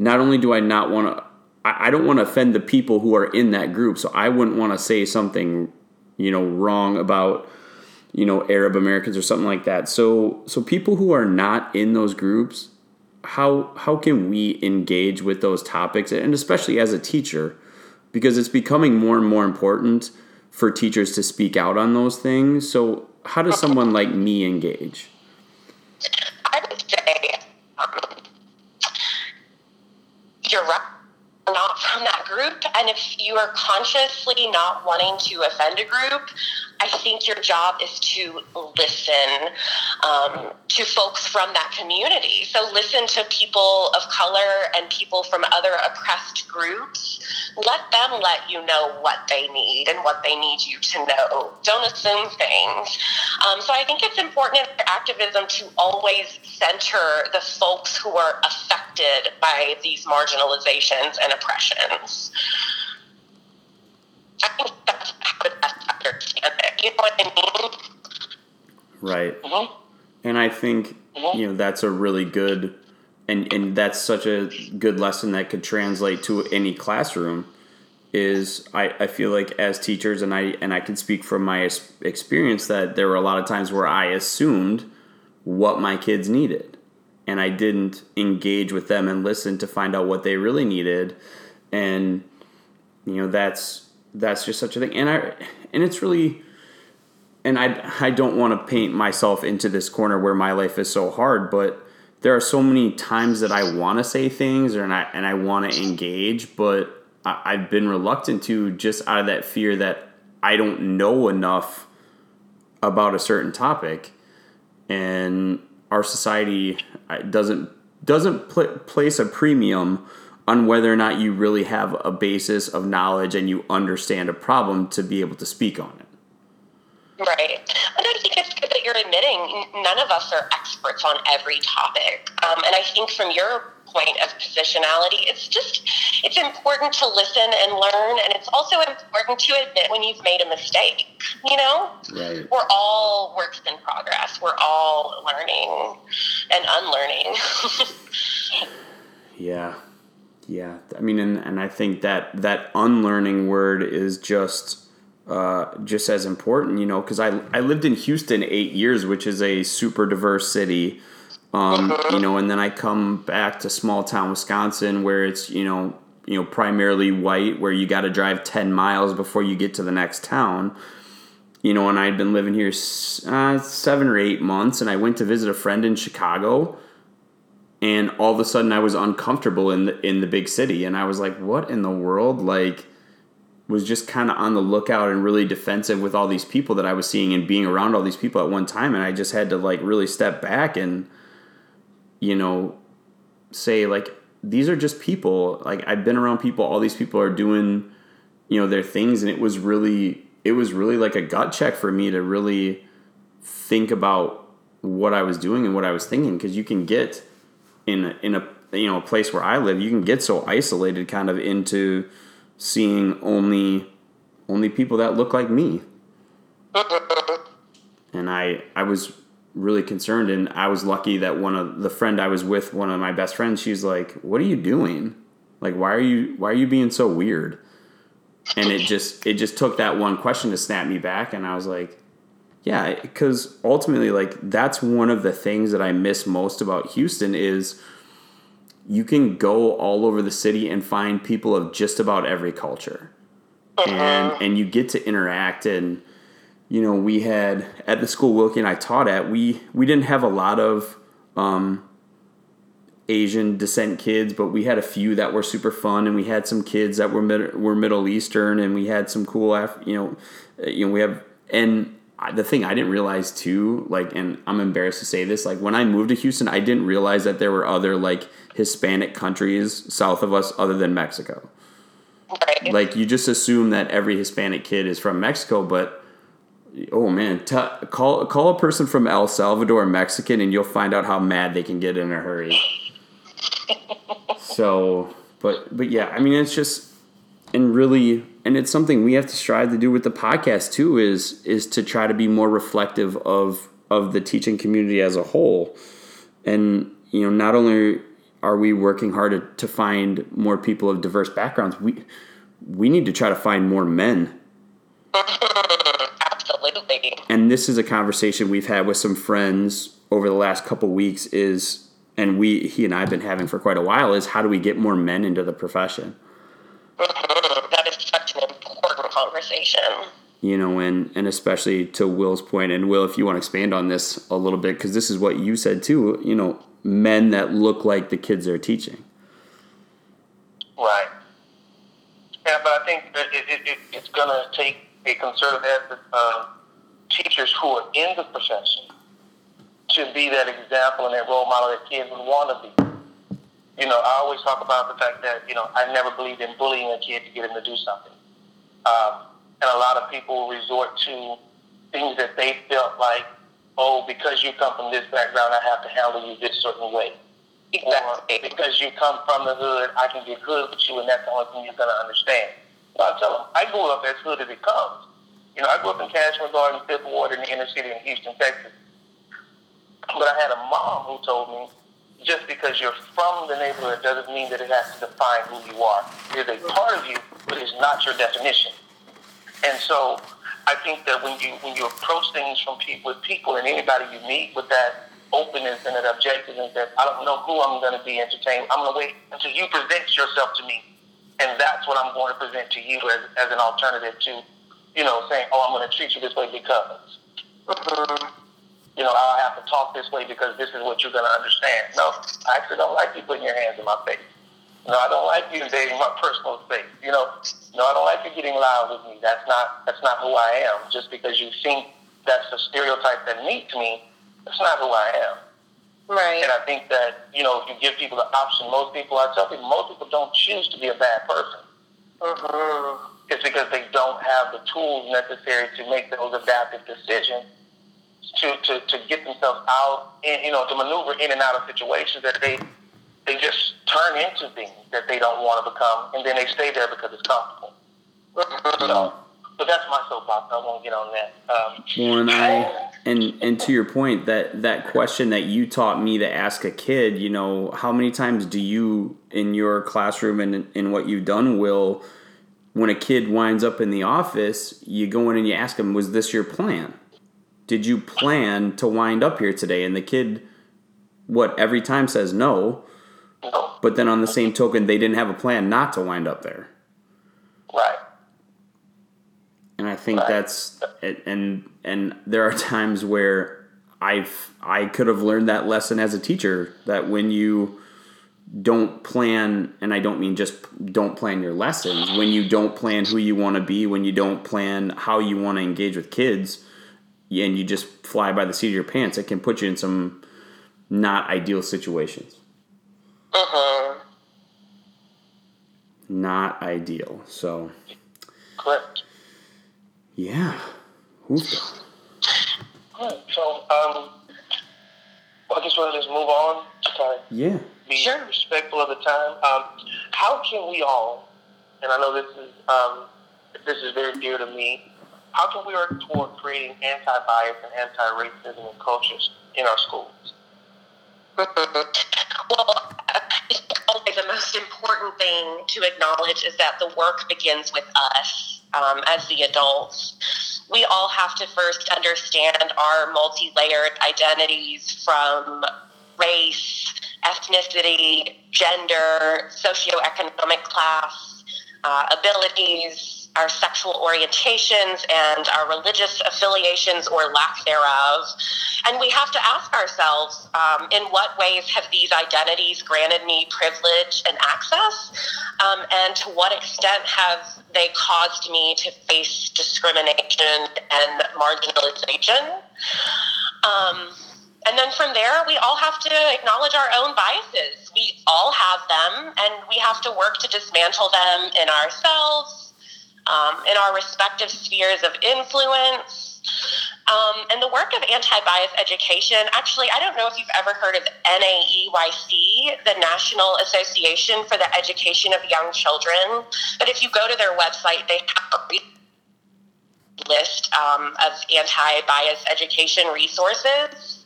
don't want to offend the people who are in that group. So I wouldn't want to say something, wrong about, Arab Americans or something like that. So people who are not in those groups, how can we engage with those topics? And especially as a teacher, because it's becoming more and more important for teachers to speak out on those things. So how does someone like me engage? I would say, you're right, not from that group. And if you are consciously not wanting to offend a group, I think your job is to listen to folks from that community. So listen to people of color and people from other oppressed groups. Let them let you know what they need and what they need you to know. Don't assume things. So I think it's important for activism to always center the folks who are affected by these marginalizations and oppressions. I think that's how to best understand it. You know what I mean? Right. Mm-hmm. And I think, that's a really good, and that's such a good lesson that could translate to any classroom, is I feel like as teachers, and I can speak from my experience, that there were a lot of times where I assumed what my kids needed, and I didn't engage with them and listen to find out what they really needed. And, that's just such a thing. And I don't want to paint myself into this corner where my life is so hard, but there are so many times that I want to say things and I want to engage, but I've been reluctant to, just out of that fear that I don't know enough about a certain topic, and our society doesn't place a premium on whether or not you really have a basis of knowledge and you understand a problem to be able to speak on it. Right. And I think it's good that you're admitting none of us are experts on every topic. And I think from your point of positionality, it's important to listen and learn. And it's also important to admit when you've made a mistake, you know? Right. We're all works in progress. We're all learning and unlearning. Yeah. Yeah. I mean, and I think that unlearning word is just as important, you know, because I lived in Houston 8 years, which is a super diverse city, you know, and then I come back to small town Wisconsin where it's, you know, primarily white, where you got to drive 10 miles before you get to the next town, you know, and I'd been living here 7 or 8 months, and I went to visit a friend in Chicago, and all of a sudden I was uncomfortable in the big city, and I was like, what in the world? Like, was just kind of on the lookout and really defensive with all these people that I was seeing and being around all these people at one time. And I just had to like really step back and, you know, say like, these are just people. Like, I've been around people, all these people are doing, you know, their things. And it was really like a gut check for me to really think about what I was doing and what I was thinking. 'Cause you can get in a, you know, a place where I live, you can get so isolated kind of into seeing only people that look like me. And I was really concerned, and I was lucky that one of my best friends, she's like, what are you doing? Like, why are you being so weird? And it just took that one question to snap me back. And I was like, yeah, because ultimately, like, that's one of the things that I miss most about Houston is you can go all over the city and find people of just about every culture. And you get to interact. And, you know, we had at the school Wilkie and I taught at, we didn't have a lot of Asian descent kids, but we had a few that were super fun, and we had some kids that were Middle Eastern, and we had some cool, the thing I didn't realize too, like, and I'm embarrassed to say this, like, when I moved to Houston, I didn't realize that there were other, like, Hispanic countries south of us other than Mexico. Right. Like, you just assume that every Hispanic kid is from Mexico, but, oh, man, call a person from El Salvador Mexican, and you'll find out how mad they can get in a hurry. So, but yeah, I mean, it's just, and really... And it's something we have to strive to do with the podcast too, is to try to be more reflective of the teaching community as a whole. And, you know, not only are we working hard to find more people of diverse backgrounds, we need to try to find more men. Absolutely. And this is a conversation we've had with some friends over the last couple weeks he and I have been having for quite a while, is how do we get more men into the profession? Conversation, you know, and especially to Will's point, and Will, if you want to expand on this a little bit, because this is what you said too, you know, men that look like the kids they're teaching. Right. Yeah, but I think it's going to take a concerted effort of teachers who are in the profession to be that example and that role model that kids would want to be. You know, I always talk about the fact that, you know, I never believed in bullying a kid to get him to do something. And a lot of people resort to things that they felt like, oh, because you come from this background, I have to handle you this certain way. Exactly. Or because you come from the hood, I can get hood with you, and that's the only thing you're going to understand. So I tell them, I grew up as hood as it comes. You know, I grew up in Cashmere Garden, Fifth Ward, in the inner city in Houston, Texas. But I had a mom who told me, just because you're from the neighborhood doesn't mean that it has to define who you are. It is a part of you, but it's not your definition. And so I think that when you approach things with people and anybody you meet with that openness and that objectiveness, that I don't know who I'm going to be entertained. I'm going to wait until you present yourself to me. And that's what I'm going to present to you as an alternative to, you know, saying, oh, I'm going to treat you this way because... You know, I'll have to talk this way because this is what you're going to understand. No, I actually don't like you putting your hands in my face. No, I don't like you invading my personal space. You know, no, I don't like you getting loud with me. That's not who I am. Just because you think that's the stereotype that meets me, that's not who I am. Right. And I think that, you know, if you give people the option, most people don't choose to be a bad person. Mm-hmm. It's because they don't have the tools necessary to make those adaptive decisions to get themselves out, and, you know, to maneuver in and out of situations that they just turn into things that they don't want to become, and then they stay there because it's comfortable. Mm-hmm. So that's my soapbox. I won't get on that. And to your point, that question that you taught me to ask a kid, you know, how many times do you, in your classroom and in what you've done, Will, when a kid winds up in the office, you go in and you ask them, was this your plan? Did you plan to wind up here today? And the kid, every time says no. But then on the same token, they didn't have a plan not to wind up there. Right. And I think that's and there are times where I could have learned that lesson as a teacher, that when you don't plan, and I don't mean just don't plan your lessons, when you don't plan who you want to be, when you don't plan how you want to engage with kids, and you just fly by the seat of your pants, it can put you in some not ideal situations. Uh-huh. Not ideal. So. Correct. Yeah. Oof. Right. So, I just want to move on. Sorry. Yeah. Be respectful of the time. How can we all, and I know this is very dear to me, how can we work toward creating anti-bias and anti-racism in cultures in our schools? Well, I think the most important thing to acknowledge is that the work begins with us. As the adults, we all have to first understand our multi-layered identities from race, ethnicity, gender, socioeconomic class, abilities, our sexual orientations, and our religious affiliations or lack thereof. And we have to ask ourselves, in what ways have these identities granted me privilege and access? And to what extent have they caused me to face discrimination and marginalization? And then from there, we all have to acknowledge our own biases. We all have them, and we have to work to dismantle them in ourselves, in our respective spheres of influence. And the work of anti-bias education, actually, I don't know if you've ever heard of NAEYC, the National Association for the Education of Young Children, but if you go to their website, they have a list of anti-bias education resources.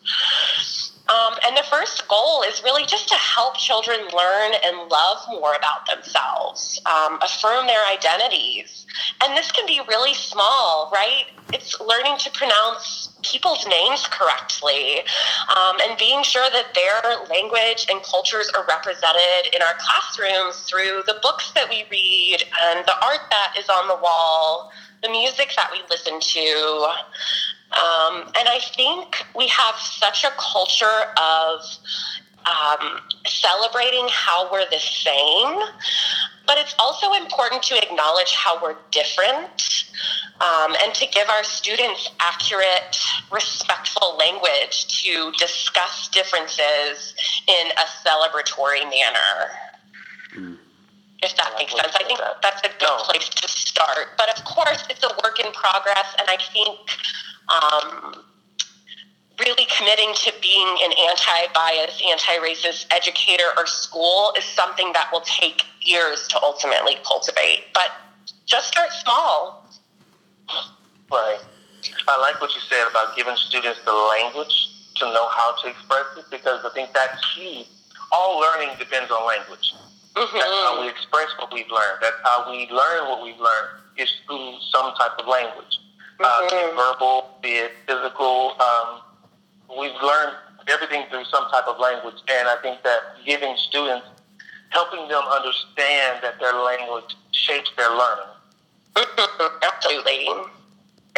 And the first goal is really just to help children learn and love more about themselves, affirm their identities. And this can be really small, right? It's learning to pronounce people's names correctly, and being sure that their language and cultures are represented in our classrooms through the books that we read and the art that is on the wall, the music that we listen to. And I think we have such a culture of celebrating how we're the same, but it's also important to acknowledge how we're different, and to give our students accurate, respectful language to discuss differences in a celebratory manner. If that makes sense. I think that's a good place to start. But of course, it's a work in progress, and I think really committing to being an anti-bias, anti-racist educator or school is something that will take years to ultimately cultivate. But just start small. Right. I like what you said about giving students the language to know how to express it, because I think that's key. All learning depends on language. Mm-hmm. That's how we express what we've learned. That's how we learn what we've learned, is through some type of language. Mm-hmm. Be it verbal, be it physical. We've learned everything through some type of language, and I think that giving students, helping them understand that their language shapes their learning. Absolutely.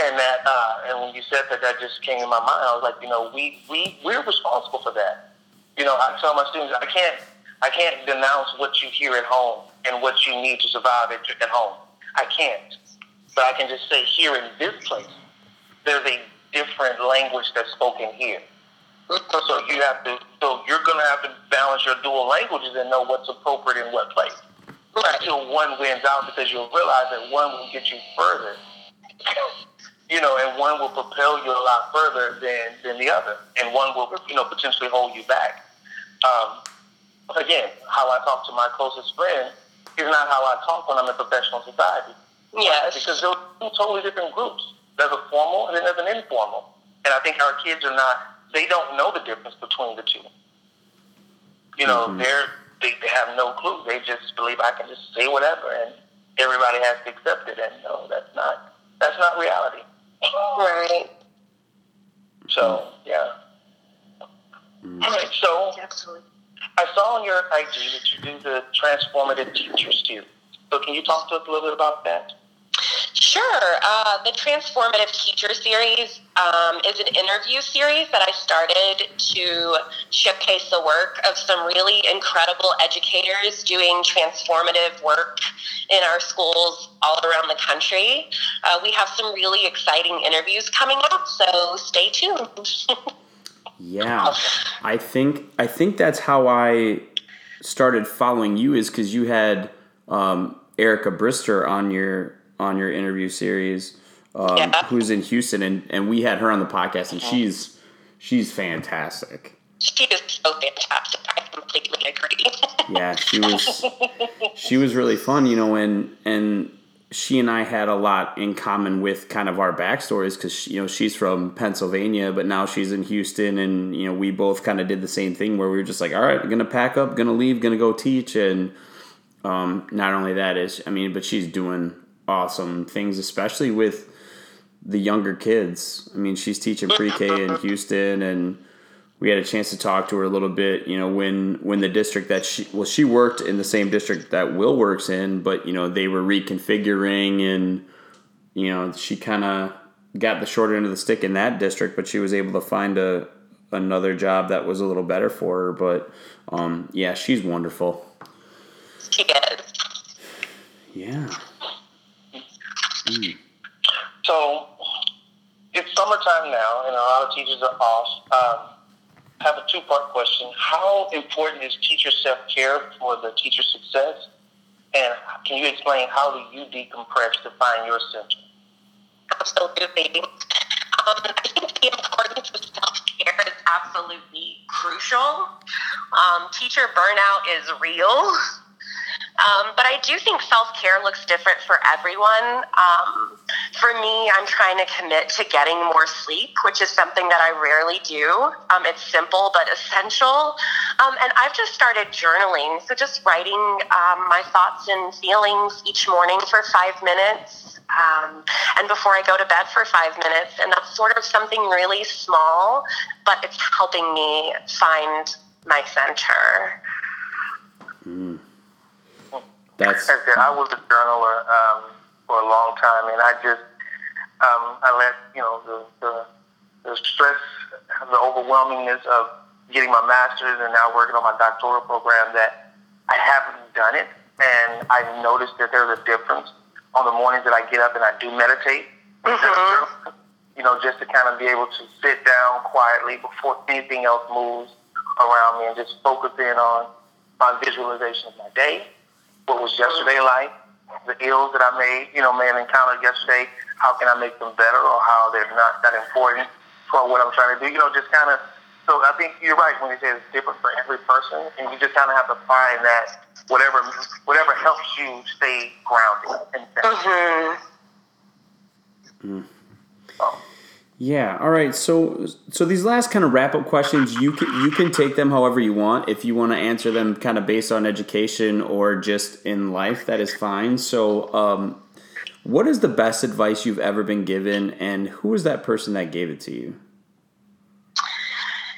And that, and when you said that, that just came in my mind. I was like, you know, we're responsible for that. You know, I tell my students, I can't denounce what you hear at home and what you need to survive at home. I can't. But I can just say, here in this place, there's a different language that's spoken here. So you have to. So you're going to have to balance your dual languages and know what's appropriate in what place. Right. Until one wins out, because you'll realize that one will get you further, and one will propel you a lot further than the other, and one will, potentially hold you back. Again, how I talk to my closest friend is not how I talk when I'm in professional society. Yes. Because they're two totally different groups. There's a formal and then there's an informal. And I think our kids are they don't know the difference between the two. Mm-hmm. They have no clue. They just believe I can just say whatever and everybody has to accept it. And no, that's not reality. Right. So, yeah. Mm-hmm. All right, so absolutely. I saw on your IG that you do the Transformative Teacher Series. So can you talk to us a little bit about that? Sure. The Transformative Teacher Series is an interview series that I started to showcase the work of some really incredible educators doing transformative work in our schools all around the country. We have some really exciting interviews coming up, so stay tuned. Yeah, I think that's how I started following you, is because you had Erica Brister on your interview series, who's in Houston, and we had her on the podcast, and she's fantastic. She is so fantastic. I completely agree. Yeah, she was really fun, and she and I had a lot in common with kind of our backstories, because, she's from Pennsylvania, but now she's in Houston, and, we both kind of did the same thing where we were just like, all right, I'm going to pack up, going to leave, going to go teach. And not only that but she's doing awesome things, especially with the younger kids. She's teaching pre-K in Houston, and we had a chance to talk to her a little bit, when the district that she worked in, the same district that Will works in, but, they were reconfiguring, and, she kind of got the short end of the stick in that district, but she was able to find another job that was a little better for her. But, yeah, she's wonderful. She is. Yeah. Mm. So it's summertime now, and a lot of teachers are off. I have a two-part question. How important is teacher self-care for the teacher's success? And can you explain how do you decompress to find your center? Absolutely. I think the importance of self-care is absolutely crucial. Teacher burnout is real. But I do think self-care looks different for everyone. For me, I'm trying to commit to getting more sleep, which is something that I rarely do. It's simple but essential. And I've just started journaling, so just writing my thoughts and feelings each morning for 5 minutes, and before I go to bed for 5 minutes. And that's sort of something really small, but it's helping me find my center. Mm. That's good. I was a journaler for a long time, and I just I let the stress, the overwhelmingness of getting my master's and now working on my doctoral program, that I haven't done it, and I noticed that there's a difference on the mornings that I get up and I do meditate. Mm-hmm. Just to kind of be able to sit down quietly before anything else moves around me, and just focus in on my visualization of my day. What was yesterday like? The ills that I may have encountered yesterday. How can I make them better, or how they're not that important for what I'm trying to do? Just kind of. So I think you're right when you say it's different for every person, and you just kind of have to find that whatever helps you stay grounded. Mm-hmm. Oh. Yeah. All right. So these last kind of wrap-up questions, you can take them however you want. If you want to answer them kind of based on education or just in life, that is fine. So, what is the best advice you've ever been given, and who was that person that gave it to you?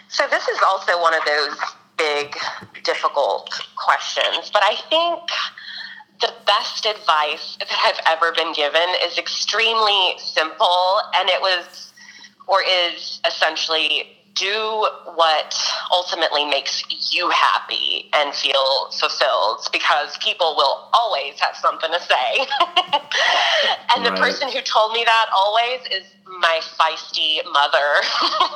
So this is also one of those big, difficult questions, but I think the best advice that I've ever been given is extremely simple, and it is essentially do what ultimately makes you happy and feel fulfilled, because people will always have something to say. And the person who told me that always is my feisty mother.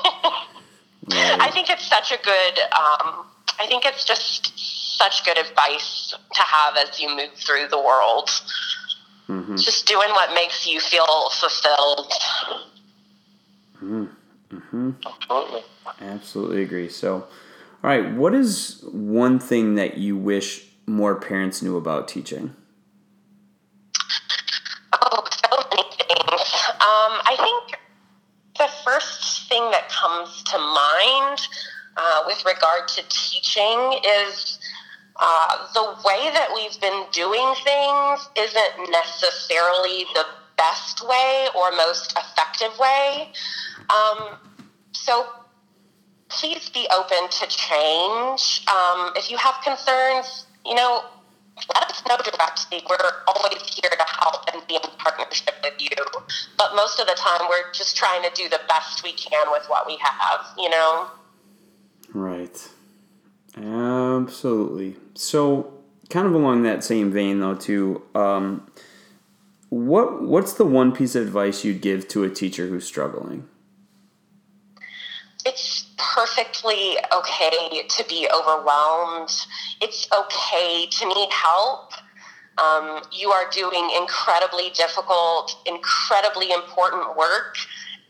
Right. I think it's such a good, I think it's just such good advice to have as you move through the world. Mm-hmm. Just doing what makes you feel fulfilled. Mm-hmm. Absolutely. Absolutely agree. So, all right, what is one thing that you wish more parents knew about teaching? Oh, so many things. I think the first thing that comes to mind with regard to teaching is the way that we've been doing things isn't necessarily the best way or most effective way. So please be open to change. If you have concerns, let us know directly. We're always here to help and be in partnership with you. But most of the time, we're just trying to do the best we can with what we have, Right. Absolutely. So kind of along that same vein, though, too, what's the one piece of advice you'd give to a teacher who's struggling? It's perfectly okay to be overwhelmed. It's okay to need help. You are doing incredibly difficult, incredibly important work,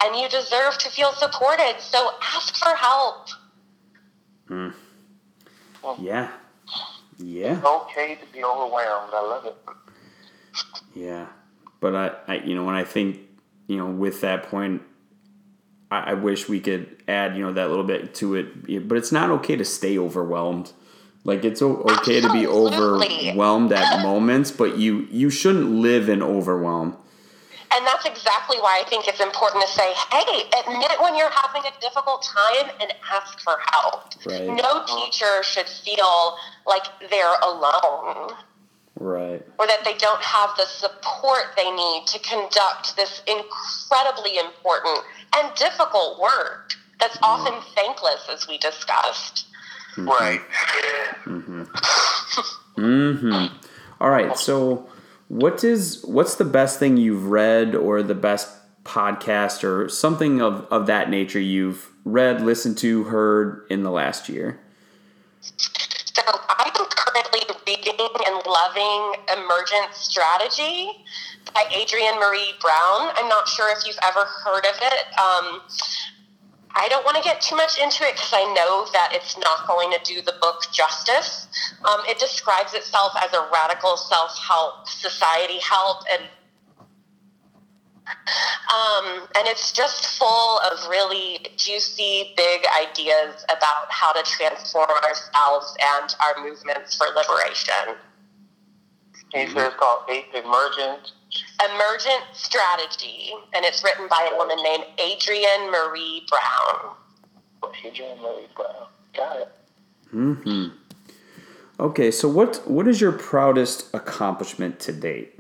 and you deserve to feel supported. So ask for help. Mm. Yeah. Yeah. It's okay to be overwhelmed. I love it. Yeah. But I when I think, with that point, I wish we could add, that little bit to it, but it's not okay to stay overwhelmed. Like, it's okay to be overwhelmed at moments, but you shouldn't live in overwhelm. And that's exactly why I think it's important to say, hey, admit it when you're having a difficult time and ask for help. Right. No teacher should feel like they're alone. Right. Or that they don't have the support they need to conduct this incredibly important and difficult work that's often thankless, as we discussed. Mm-hmm. Right. Mm-hmm. Mm-hmm. All right. So what's the best thing you've read, or the best podcast, or something of that nature you've read, listened to, heard in the last year? So I'm currently reading and loving Emergent Strategy by Adrienne Marie Brown. I'm not sure if you've ever heard of it. I don't want to get too much into it because I know that it's not going to do the book justice. It describes itself as a radical self-help, society help, and it's just full of really juicy, big ideas about how to transform ourselves and our movements for liberation. He said it's called Emergent Strategy, and it's written by a woman named Adrienne Marie Brown. Got it. Mm-hmm. Okay, so what is your proudest accomplishment to date?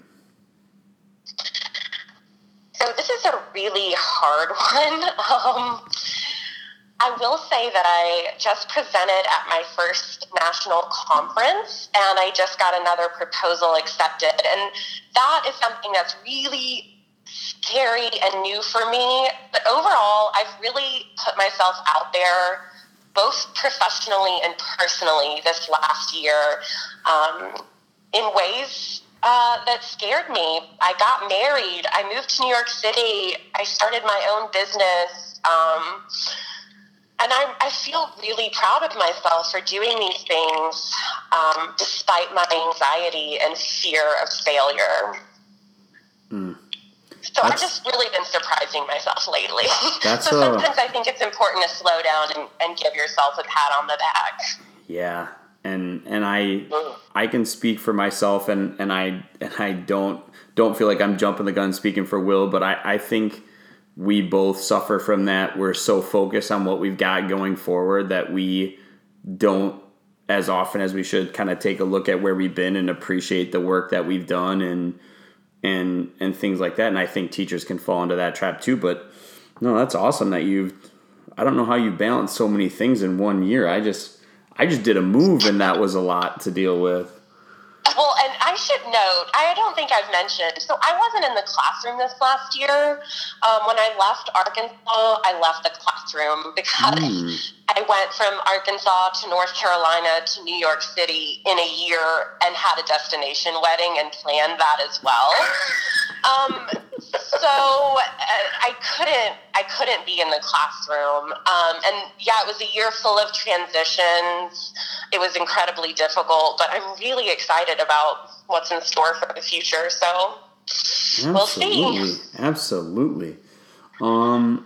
So this is a really hard one. I will say that I just presented at my first national conference, and I just got another proposal accepted. And that is something that's really scary and new for me. But overall, I've really put myself out there, both professionally and personally, this last year, in ways that scared me. I got married. I moved to New York City. I started my own business. And I feel really proud of myself for doing these things, despite my anxiety and fear of failure. Mm. So I've just really been surprising myself lately. So sometimes I think it's important to slow down and give yourself a pat on the back. Yeah, and I can speak for myself, and I don't feel like I'm jumping the gun speaking for Will, but I think we both suffer from that. We're so focused on what we've got going forward that we don't, as often as we should, kind of take a look at where we've been and appreciate the work that we've done and things like that. And I think teachers can fall into that trap too. But no, that's awesome that you've I don't know how you balance so many things in 1 year. I just did a move, and that was a lot to deal with. Well, and I should note, I don't think I've mentioned, so I wasn't in the classroom this last year. When I left Arkansas, I left the classroom because I went from Arkansas to North Carolina to New York City in a year and had a destination wedding and planned that as well. So I couldn't be in the classroom. And yeah, it was a year full of transitions. It was incredibly difficult, but I'm really excited about what's in store for the future. So we'll see. Absolutely.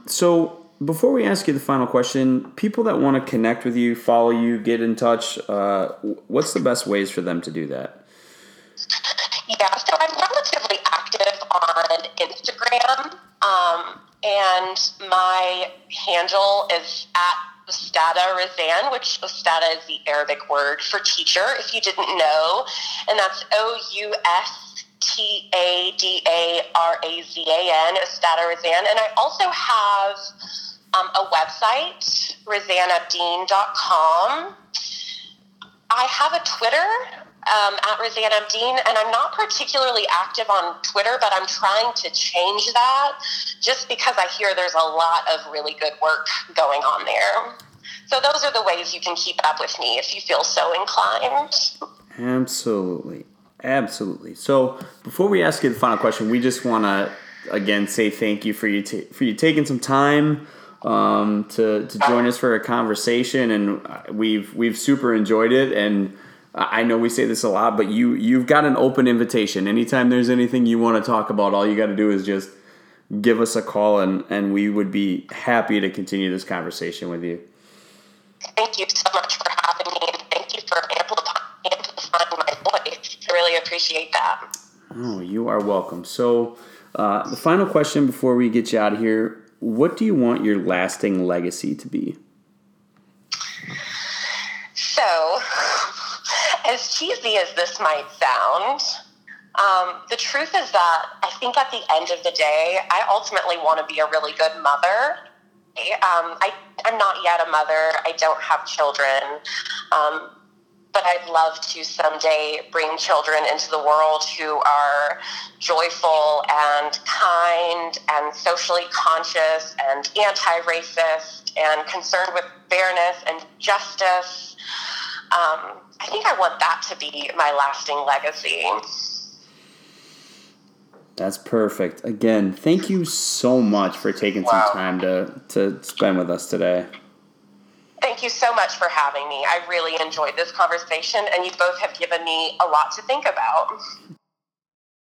So before we ask you the final question, people that want to connect with you, follow you, get in touch, what's the best ways for them to do that? Yeah, so I'm relatively active on Instagram, and my handle is @Razan, which Ustada is the Arabic word for teacher, if you didn't know, and that's Oustadarazan, Ustada Razan. And I also have a website, rosannaabdean.com. I have a Twitter, @RazanAbdin, and I'm not particularly active on Twitter, but I'm trying to change that just because I hear there's a lot of really good work going on there. So those are the ways you can keep up with me if you feel so inclined. Absolutely. Absolutely. So before we ask you the final question, we just want to, again, say thank you for you taking some time to join us for a conversation, and we've super enjoyed it, and I know we say this a lot, but you've got an open invitation. Anytime there's anything you want to talk about, all you got to do is just give us a call, and we would be happy to continue this conversation with you. Thank you so much for having me, and thank you for amplifying my voice. I really appreciate that. Oh, you are welcome. So the final question before we get you out of here, what do you want your lasting legacy to be? So, as cheesy as this might sound, the truth is that I think at the end of the day, I ultimately want to be a really good mother. I'm not yet a mother. I don't have children. But I'd love to someday bring children into the world who are joyful and kind and socially conscious and anti-racist and concerned with fairness and justice. I think I want that to be my lasting legacy. That's perfect. Again, thank you so much for taking some time to spend with us today. Thank you so much for having me. I really enjoyed this conversation, and you both have given me a lot to think about.